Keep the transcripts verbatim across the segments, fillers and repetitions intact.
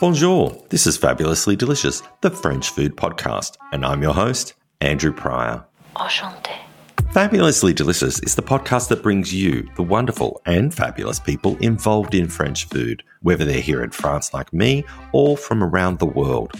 Bonjour, this is Fabulously Delicious, the French food podcast, and I'm your host, Andrew Pryor. Enchanté. Fabulously Delicious is the podcast that brings you the wonderful and fabulous people involved in French food, whether they're here in France like me or from around the world.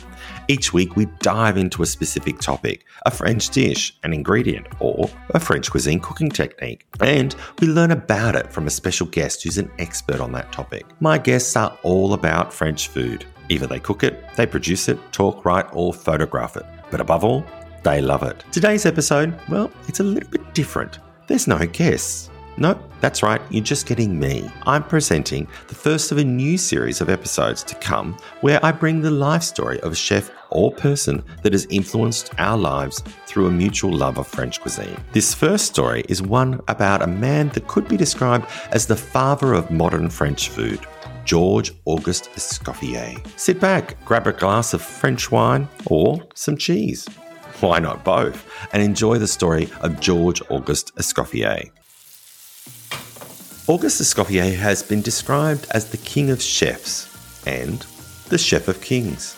Each week we dive into a specific topic, a French dish, an ingredient, or a French cuisine cooking technique, and we learn about it from a special guest who's an expert on that topic. My guests are all about French food. Either they cook it, they produce it, talk, write, or photograph it. But above all, they love it. Today's episode, well, it's a little bit different. There's no guests. Nope, that's right, you're just getting me. I'm presenting the first of a new series of episodes to come where I bring the life story of a chef or person that has influenced our lives through a mutual love of French cuisine. This first story is one about a man that could be described as the father of modern French food, Georges Auguste Escoffier. Sit back, grab a glass of French wine or some cheese. Why not both? And enjoy the story of Georges Auguste Escoffier. Auguste Escoffier has been described as the king of chefs and the chef of kings.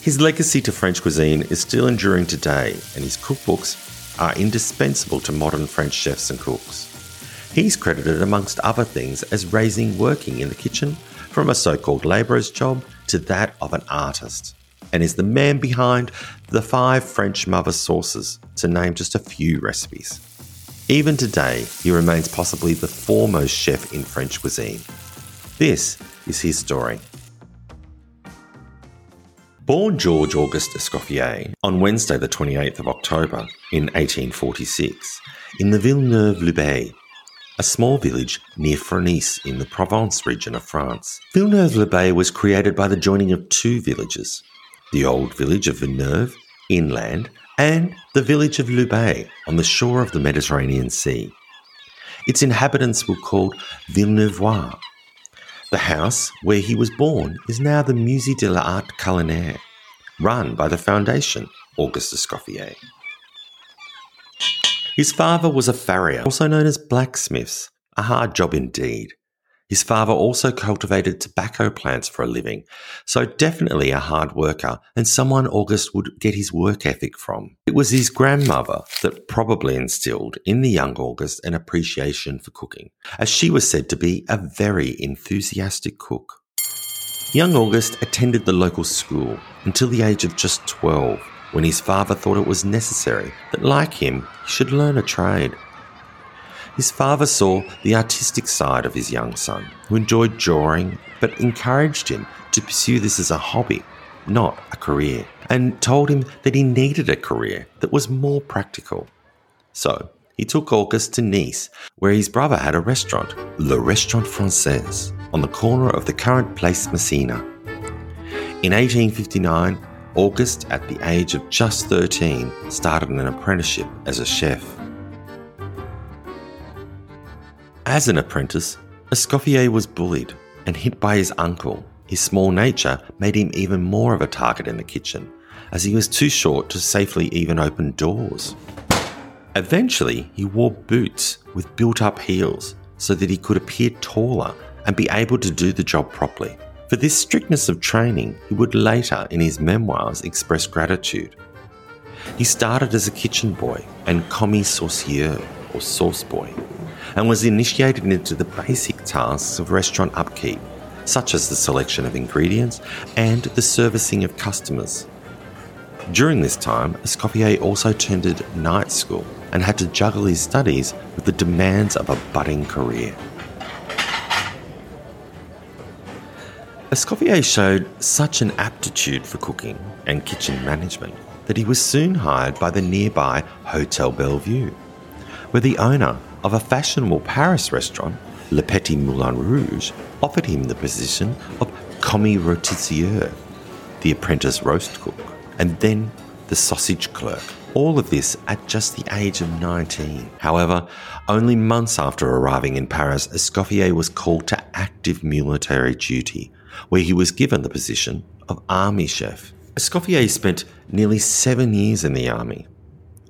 His legacy to French cuisine is still enduring today, and his cookbooks are indispensable to modern French chefs and cooks. He's credited, amongst other things, as raising working in the kitchen from a so-called labourer's job to that of an artist, and is the man behind the five French mother sauces, to name just a few recipes. Even today, he remains possibly the foremost chef in French cuisine. This is his story. Born Georges Auguste Escoffier on Wednesday the twenty-eighth of October in eighteen forty-six in the Villeneuve-Loubet, a small village near Frennes in the Provence region of France. Villeneuve-Loubet was created by the joining of two villages, the old village of Villeneuve, inland, and the village of Loubet, on the shore of the Mediterranean Sea. Its inhabitants were called Villeneuvois. The house where he was born is now the Musée de l'Art Culinaire, run by the foundation Auguste Escoffier. His father was a farrier, also known as blacksmiths, a hard job indeed. His father also cultivated tobacco plants for a living, so definitely a hard worker and someone Auguste would get his work ethic from. It was his grandmother that probably instilled in the young Auguste an appreciation for cooking, as she was said to be a very enthusiastic cook. Young Auguste attended the local school until the age of just twelve, when his father thought it was necessary that, like him, he should learn a trade. His father saw the artistic side of his young son, who enjoyed drawing but encouraged him to pursue this as a hobby, not a career, and told him that he needed a career that was more practical. So he took Auguste to Nice, where his brother had a restaurant, Le Restaurant Français, on the corner of the current Place Messina. In eighteen fifty-nine, Auguste, at the age of just thirteen, started an apprenticeship as a chef. As an apprentice, Escoffier was bullied and hit by his uncle. His small nature made him even more of a target in the kitchen, as he was too short to safely even open doors. Eventually, he wore boots with built-up heels so that he could appear taller and be able to do the job properly. For this strictness of training, he would later in his memoirs express gratitude. He started as a kitchen boy and commis saucier, or sauce boy, and was initiated into the basic tasks of restaurant upkeep, such as the selection of ingredients and the servicing of customers. During this time, Escoffier also attended night school and had to juggle his studies with the demands of a budding career. Escoffier showed such an aptitude for cooking and kitchen management that he was soon hired by the nearby Hotel Bellevue, where the owner of a fashionable Paris restaurant, Le Petit Moulin Rouge, offered him the position of commis rôtissier, the apprentice roast cook, and then the sausage clerk. All of this at just the age of nineteen. However, only months after arriving in Paris, Escoffier was called to active military duty, where he was given the position of army chef. Escoffier spent nearly seven years in the army.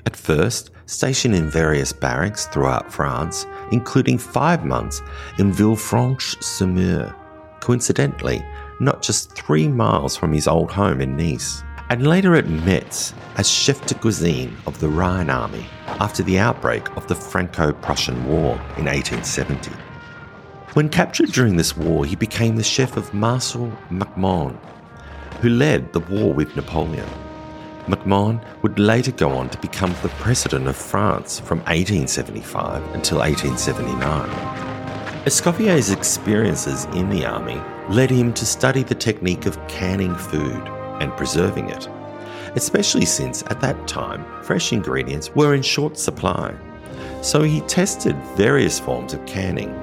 At first, stationed in various barracks throughout France, including five months in Villefranche-sur-Mer, coincidentally not just three miles from his old home in Nice, and later at Metz as chef de cuisine of the Rhine Army after the outbreak of the Franco-Prussian War in eighteen seventy. When captured during this war, he became the chef of Marshal MacMahon, who led the war with Napoleon. MacMahon would later go on to become the president of France from eighteen seventy-five until eighteen seventy-nine. Escoffier's experiences in the army led him to study the technique of canning food and preserving it, especially since at that time fresh ingredients were in short supply. So he tested various forms of canning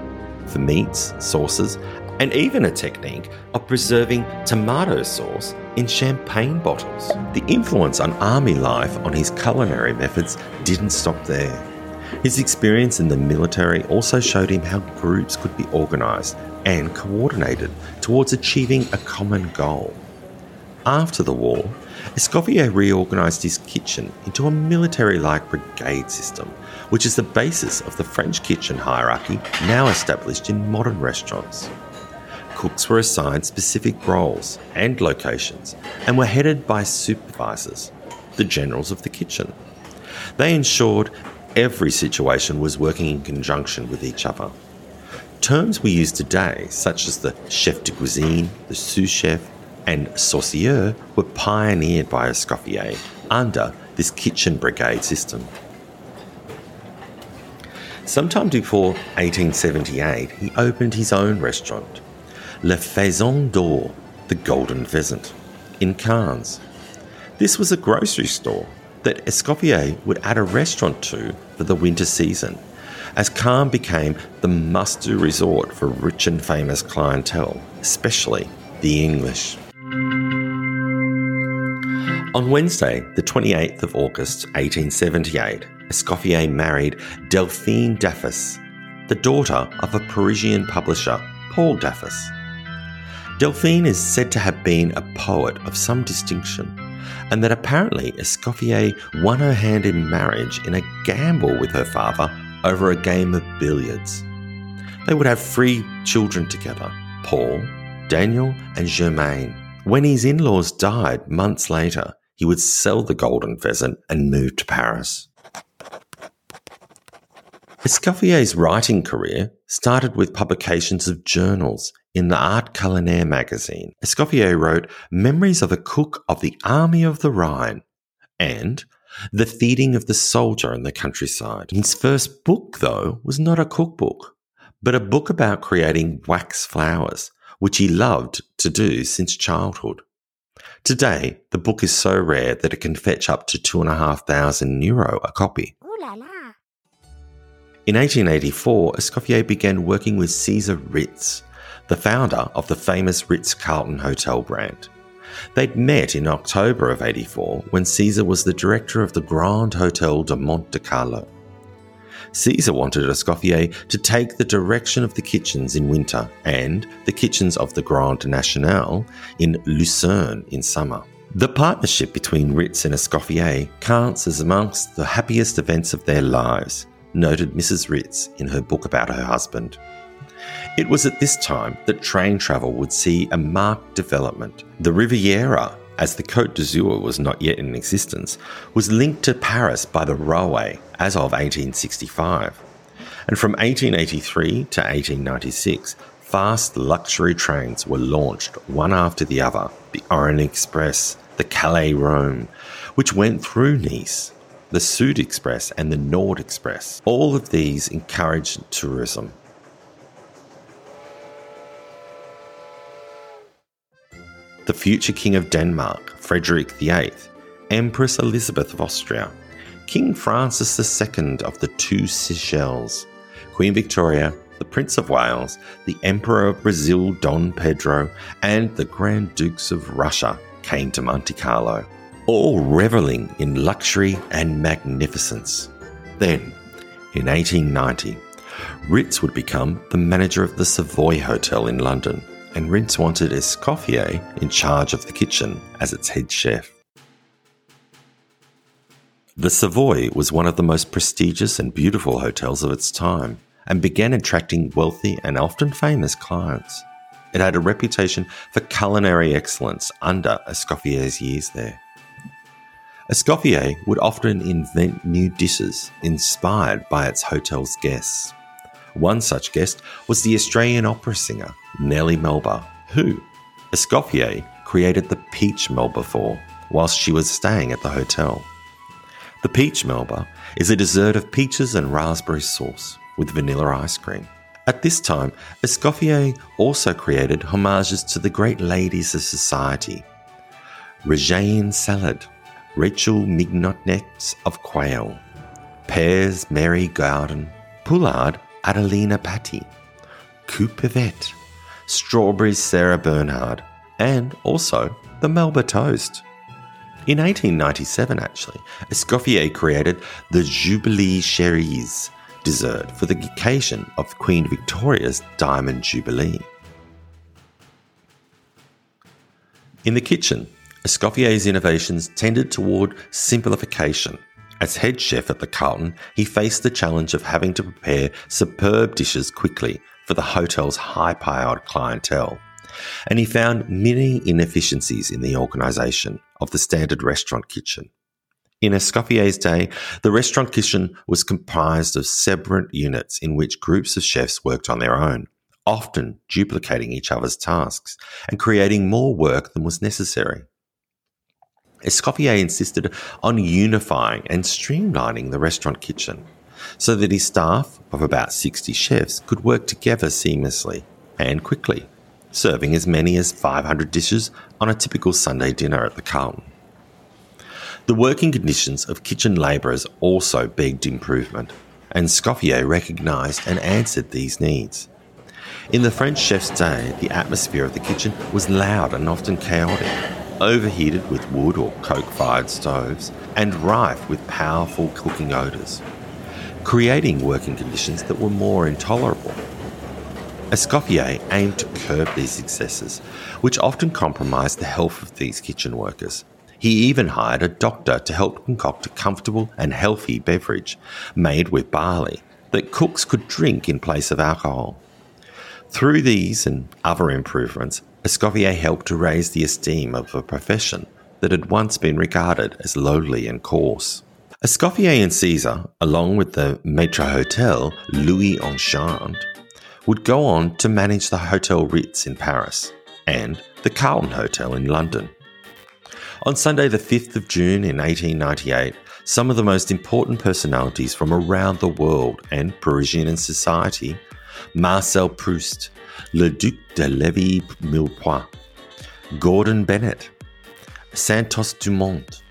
for meats, sauces, and even a technique of preserving tomato sauce in champagne bottles. The influence on army life on his culinary methods didn't stop there. His experience in the military also showed him how groups could be organised and coordinated towards achieving a common goal. After the war, Escoffier reorganised his kitchen into a military-like brigade system, which is the basis of the French kitchen hierarchy now established in modern restaurants. Cooks were assigned specific roles and locations and were headed by supervisors, the generals of the kitchen. They ensured every situation was working in conjunction with each other. Terms we use today, such as the chef de cuisine, the sous chef, and saucier, were pioneered by Escoffier under this kitchen brigade system. Sometime before eighteen seventy-eight, he opened his own restaurant, Le Faisan d'Or, the Golden Pheasant, in Cannes. This was a grocery store that Escoffier would add a restaurant to for the winter season, as Cannes became the must-do resort for rich and famous clientele, especially the English. On Wednesday, the twenty-eighth of August, eighteen seventy-eight, Escoffier married Delphine Daffes, the daughter of a Parisian publisher, Paul Daffes. Delphine is said to have been a poet of some distinction, and that apparently Escoffier won her hand in marriage in a gamble with her father over a game of billiards. They would have three children together, Paul, Daniel and Germaine. When his in-laws died months later, he would sell the Golden Pheasant and move to Paris. Escoffier's writing career started with publications of journals in the Art Culinaire magazine. Escoffier wrote Memories of a Cook of the Army of the Rhine and The Feeding of the Soldier in the Countryside. His first book, though, was not a cookbook, but a book about creating wax flowers, which he loved to do since childhood. Today, the book is so rare that it can fetch up to two and a half thousand euro a copy. Ooh la la. In eighteen eighty-four, Escoffier began working with Caesar Ritz, the founder of the famous Ritz Carlton hotel brand. They'd met in October of eighty-four when Caesar was the director of the Grand Hotel de Monte Carlo. Caesar wanted Escoffier to take the direction of the kitchens in winter and the kitchens of the Grand National in Lucerne in summer. The partnership between Ritz and Escoffier counts as amongst the happiest events of their lives, noted Missus Ritz in her book about her husband. It was at this time that train travel would see a marked development. The Riviera, as the Côte d'Azur was not yet in existence, was linked to Paris by the railway as of eighteen sixty-five. And from eighteen eighty-three to eighteen ninety-six, fast luxury trains were launched one after the other, the Oran Express, the Calais Rome, which went through Nice, the Sud Express and the Nord Express. All of these encouraged tourism. The future King of Denmark, Frederick the eighth, Empress Elizabeth of Austria, King Francis the second of the Two Sicilies, Queen Victoria, the Prince of Wales, the Emperor of Brazil Dom Pedro, and the Grand Dukes of Russia came to Monte Carlo, all revelling in luxury and magnificence. Then, in eighteen ninety, Ritz would become the manager of the Savoy Hotel in London, and Ritz wanted Escoffier in charge of the kitchen as its head chef. The Savoy was one of the most prestigious and beautiful hotels of its time and began attracting wealthy and often famous clients. It had a reputation for culinary excellence under Escoffier's years there. Escoffier would often invent new dishes inspired by its hotel's guests. One such guest was the Australian opera singer Nellie Melba, who Escoffier created the Peach Melba for whilst she was staying at the hotel. The Peach Melba is a dessert of peaches and raspberry sauce with vanilla ice cream. At this time, Escoffier also created homages to the great ladies of society. Regine Salad, Rachel Mignognette of Quail, Pears Mary Garden, Poulard Adelina Patti, Coupe Pivette, Strawberries Sarah Bernhard, and also the Melba Toast. In eighteen ninety-seven, actually, Escoffier created the Jubilee Cherise dessert for the occasion of Queen Victoria's Diamond Jubilee. In the kitchen, Escoffier's innovations tended toward simplification. As head chef at the Carlton, he faced the challenge of having to prepare superb dishes quickly for the hotel's high-powered clientele, and he found many inefficiencies in the organisation of the standard restaurant kitchen. In Escoffier's day, the restaurant kitchen was comprised of separate units in which groups of chefs worked on their own, often duplicating each other's tasks and creating more work than was necessary. Escoffier insisted on unifying and streamlining the restaurant kitchen so that his staff of about sixty chefs could work together seamlessly and quickly, serving as many as five hundred dishes on a typical Sunday dinner at the Carlton. The working conditions of kitchen labourers also begged improvement, and Escoffier recognised and answered these needs. In the French chef's day, the atmosphere of the kitchen was loud and often chaotic, overheated with wood or coke-fired stoves, and rife with powerful cooking odours, creating working conditions that were more intolerable. Escoffier aimed to curb these excesses, which often compromised the health of these kitchen workers. He even hired a doctor to help concoct a comfortable and healthy beverage, made with barley, that cooks could drink in place of alcohol. Through these and other improvements, Escoffier helped to raise the esteem of a profession that had once been regarded as lowly and coarse. Escoffier and Caesar, along with the maître hotel Louis Enchant, would go on to manage the Hotel Ritz in Paris and the Carlton Hotel in London. On Sunday the fifth of June in eighteen ninety-eight, some of the most important personalities from around the world and Parisian and society, Marcel Proust, Le Duc de Lévis-Millepois, Gordon Bennett, Santos Dumont,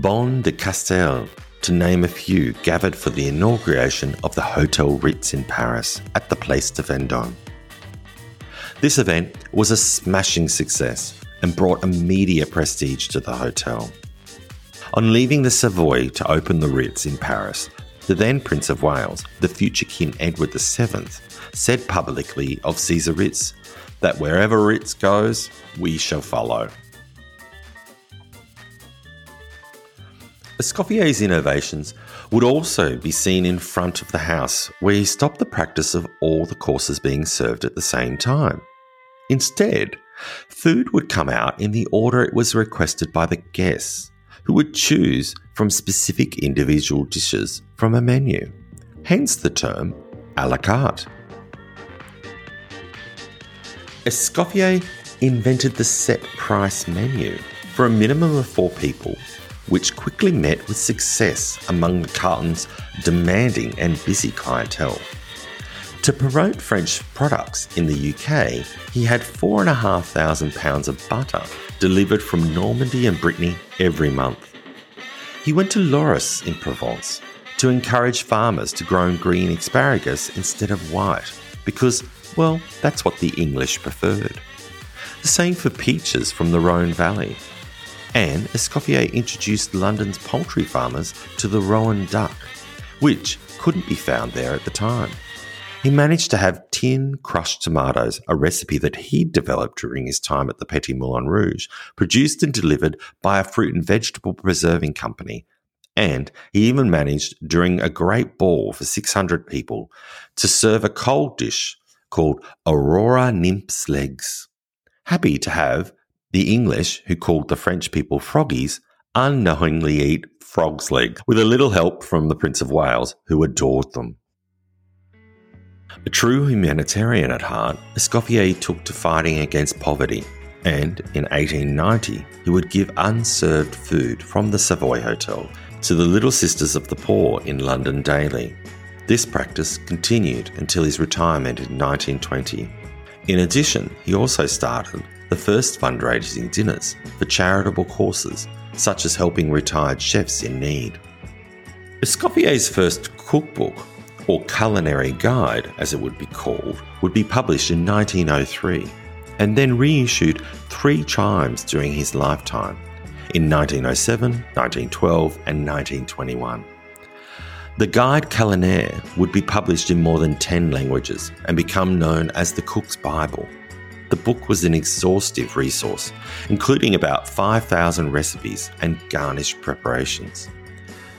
Bon de Castel, to name a few, gathered for the inauguration of the Hotel Ritz in Paris at the Place de Vendôme. This event was a smashing success and brought immediate prestige to the hotel. On leaving the Savoy to open the Ritz in Paris, the then Prince of Wales, the future King Edward the Seventh, said publicly of Caesar Ritz that wherever Ritz goes, we shall follow. Escoffier's innovations would also be seen in front of the house, where he stopped the practice of all the courses being served at the same time. Instead, food would come out in the order it was requested by the guests, who would choose from specific individual dishes from a menu, hence the term à la carte. Escoffier invented the set price menu for a minimum of four people, which quickly met with success among the Carlton's demanding and busy clientele. To promote French products in the U K, he had four and a half thousand pounds of butter delivered from Normandy and Brittany every month. He went to Loris in Provence to encourage farmers to grow green asparagus instead of white because, well, that's what the English preferred. The same for peaches from the Rhone Valley. And Escoffier introduced London's poultry farmers to the Rouen duck, which couldn't be found there at the time. He managed to have tin crushed tomatoes, a recipe that he'd developed during his time at the Petit Moulin Rouge, produced and delivered by a fruit and vegetable preserving company. And he even managed, during a great ball for six hundred people, to serve a cold dish called Aurora Nymph's Legs. Happy to have the English, who called the French people froggies, unknowingly eat frog's legs, with a little help from the Prince of Wales, who adored them. A true humanitarian at heart, Escoffier took to fighting against poverty, and in eighteen ninety he would give unserved food from the Savoy Hotel to the Little Sisters of the Poor in London daily. This practice continued until his retirement in nineteen twenty. In addition, he also started the first fundraising dinners for charitable causes, such as helping retired chefs in need. Escoffier's first cookbook, or culinary guide as it would be called, would be published in nineteen oh three and then reissued three times during his lifetime, in nineteen oh seven, nineteen twelve and nineteen twenty-one. The Guide Culinaire would be published in more than ten languages and become known as the Cook's Bible. The book was an exhaustive resource, including about five thousand recipes and garnish preparations.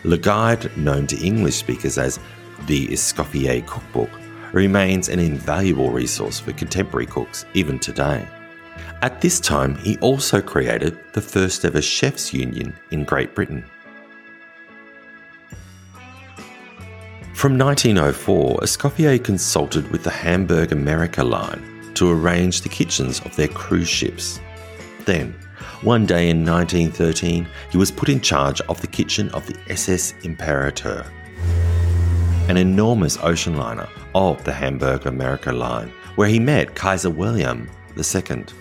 Le Guide, known to English speakers as the Escoffier Cookbook, remains an invaluable resource for contemporary cooks even today. At this time, he also created the first ever chefs' union in Great Britain. From nineteen oh four, Escoffier consulted with the Hamburg America Line to arrange the kitchens of their cruise ships. Then, one day in nineteen thirteen, he was put in charge of the kitchen of the S S Imperator, an enormous ocean liner of the Hamburg America Line, where he met Kaiser Wilhelm the Second.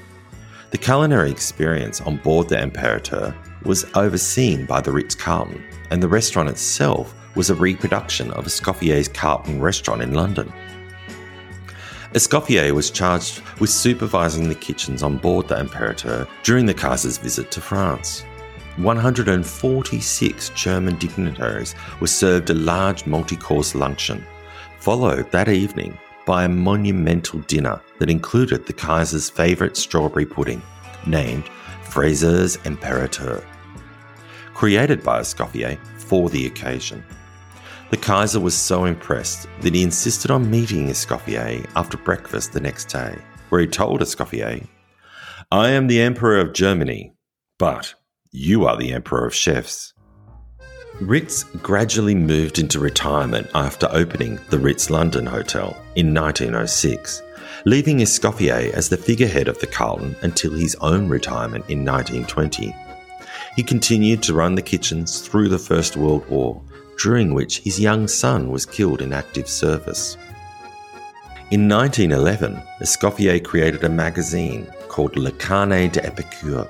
The culinary experience on board the Imperator was overseen by the Ritz Carlton, and the restaurant itself was a reproduction of Escoffier's Carlton restaurant in London. Escoffier was charged with supervising the kitchens on board the Imperator during the Kaiser's visit to France. one hundred forty-six German dignitaries were served a large multi-course luncheon, followed that evening by a monumental dinner that included the Kaiser's favourite strawberry pudding, named Fraser's Imperator, created by Escoffier for the occasion. The Kaiser was so impressed that he insisted on meeting Escoffier after breakfast the next day, where he told Escoffier, "I am the Emperor of Germany, but you are the Emperor of Chefs." Ritz gradually moved into retirement after opening the Ritz London Hotel in nineteen oh six, leaving Escoffier as the figurehead of the Carlton until his own retirement in nineteen twenty. He continued to run the kitchens through the First World War, during which his young son was killed in active service. In nineteen eleven, Escoffier created a magazine called Le Carnet d'Epicure.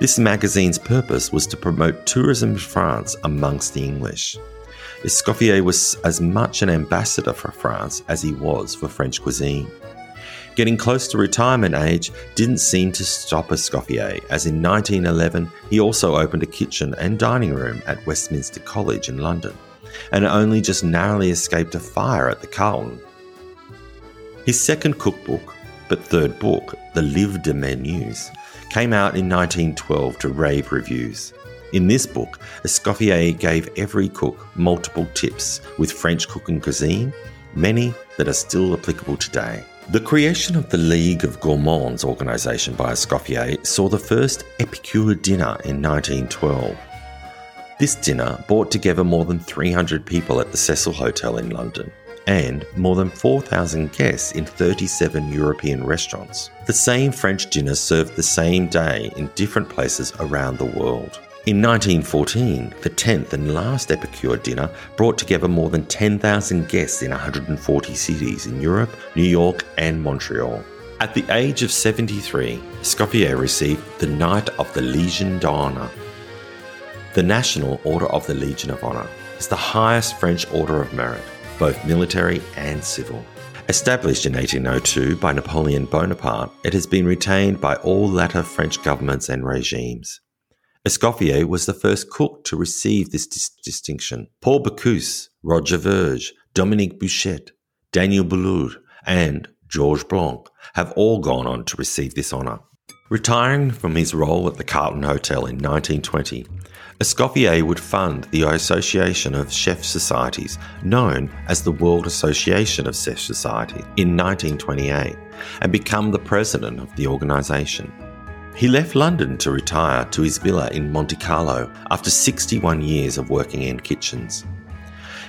This magazine's purpose was to promote tourism in France amongst the English. Escoffier was as much an ambassador for France as he was for French cuisine. Getting close to retirement age didn't seem to stop Escoffier, as in nineteen eleven he also opened a kitchen and dining room at Westminster College in London, and only just narrowly escaped a fire at the Carlton. His second cookbook, but third book, The Livre de Menus, came out in nineteen twelve to rave reviews. In this book, Escoffier gave every cook multiple tips with French cooking cuisine, many that are still applicable today. The creation of the League of Gourmands organisation by Escoffier saw the first Epicure dinner in nineteen twelve. This dinner brought together more than three hundred people at the Cecil Hotel in London and more than four thousand guests in thirty-seven European restaurants. The same French dinner served the same day in different places around the world. In nineteen fourteen, the tenth and last Epicure dinner brought together more than ten thousand guests in one hundred forty cities in Europe, New York and Montreal. At the age of seventy-three, Escoffier received the Knight of the Legion d'Honneur. The National Order of the Legion of Honor is the highest French order of merit, both military and civil. Established in eighteen oh two by Napoleon Bonaparte, it has been retained by all latter French governments and regimes. Escoffier was the first cook to receive this dis- distinction. Paul Bocuse, Roger Verge, Dominique Bouchette, Daniel Boulud and Georges Blanc have all gone on to receive this honour. Retiring from his role at the Carlton Hotel in nineteen twenty, Escoffier would fund the Association of Chef Societies, known as the World Association of Chef Societies, in nineteen twenty-eight and become the president of the organisation. He left London to retire to his villa in Monte Carlo after sixty-one years of working in kitchens.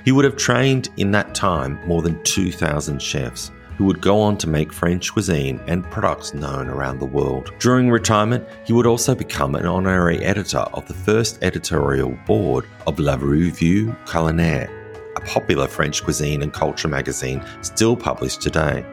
He would have trained in that time more than two thousand chefs, who would go on to make French cuisine and products known around the world. During retirement, he would also become an honorary editor of the first editorial board of La Revue Culinaire, a popular French cuisine and culture magazine still published today.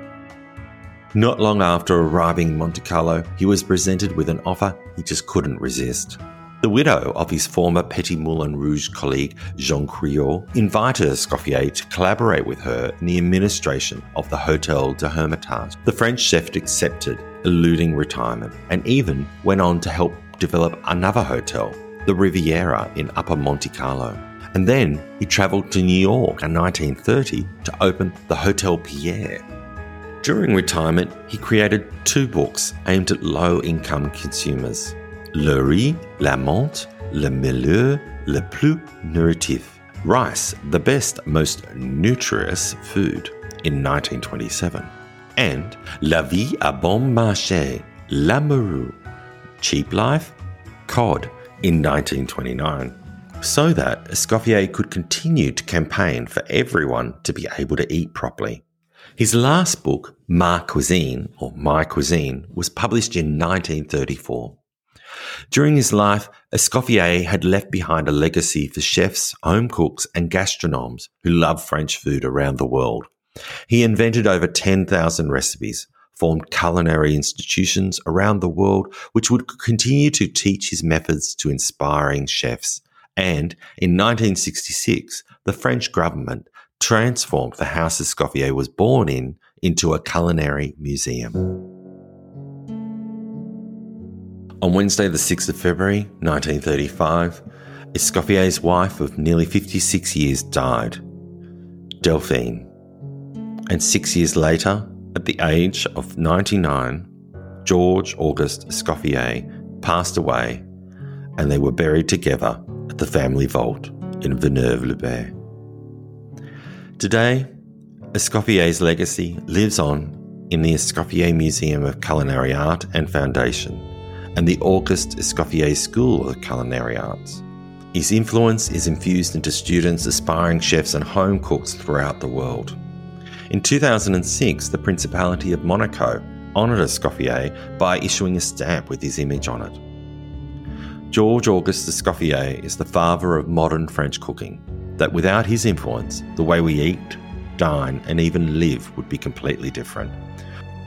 Not long after arriving in Monte Carlo, he was presented with an offer he just couldn't resist. The widow of his former Petit Moulin Rouge colleague, Jean Criot, invited Escoffier to collaborate with her in the administration of the Hotel de Hermitage. The French chef accepted, eluding retirement, and even went on to help develop another hotel, the Riviera in Upper Monte Carlo. And then he travelled to New York in nineteen thirty to open the Hotel Pierre. During retirement, he created two books aimed at low-income consumers, Le Riz, La Menthe, Le Meilleur, Le Plus Nutritif, Rice, the Best, Most Nutritious Food, in nineteen twenty-seven, and La Vie à Bon Marché, L'Amoureux, Cheap Life, Cod, in nineteen twenty-nine, so that Escoffier could continue to campaign for everyone to be able to eat properly. His last book, Ma Cuisine, or My Cuisine, was published in nineteen thirty-four. During his life, Escoffier had left behind a legacy for chefs, home cooks, and gastronomes who loved French food around the world. He invented over ten thousand recipes, formed culinary institutions around the world which would continue to teach his methods to inspiring chefs. And in nineteen sixty-six, the French government transformed the house Escoffier was born in into a culinary museum. On Wednesday the sixth of February nineteen thirty-five, Escoffier's wife of nearly fifty-six years died, Delphine. And six years later, at the age of ninety-nine, Georges Auguste Escoffier passed away, and they were buried together at the family vault in Villeneuve-Loubet. Today, Escoffier's legacy lives on in the Escoffier Museum of Culinary Art and Foundation and the Auguste Escoffier School of Culinary Arts. His influence is infused into students, aspiring chefs and home cooks throughout the world. In two thousand six, the Principality of Monaco honoured Escoffier by issuing a stamp with his image on it. Georges Auguste Escoffier is the father of modern French cooking. That without his influence, the way we eat, dine, and even live would be completely different.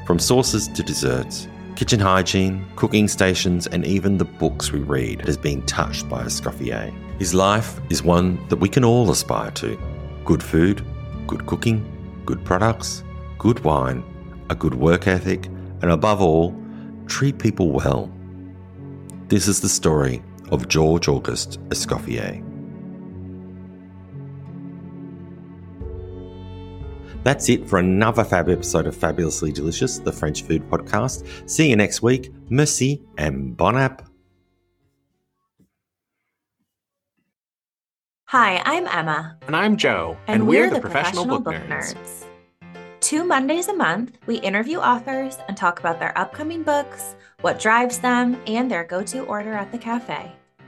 From sauces to desserts, kitchen hygiene, cooking stations, and even the books we read has been touched by Escoffier. His life is one that we can all aspire to. Good food, good cooking, good products, good wine, a good work ethic, and above all, treat people well. This is the story of Georges Auguste Escoffier. That's it for another fab episode of Fabulously Delicious, the French Food Podcast. See you next week. Merci and bon app. Hi, I'm Emma. And I'm Joe. And, and we're, we're the, the Professional, professional book, book nerds. nerds. Two Mondays a month, we interview authors and talk about their upcoming books, what drives them, and their go-to order at the cafe.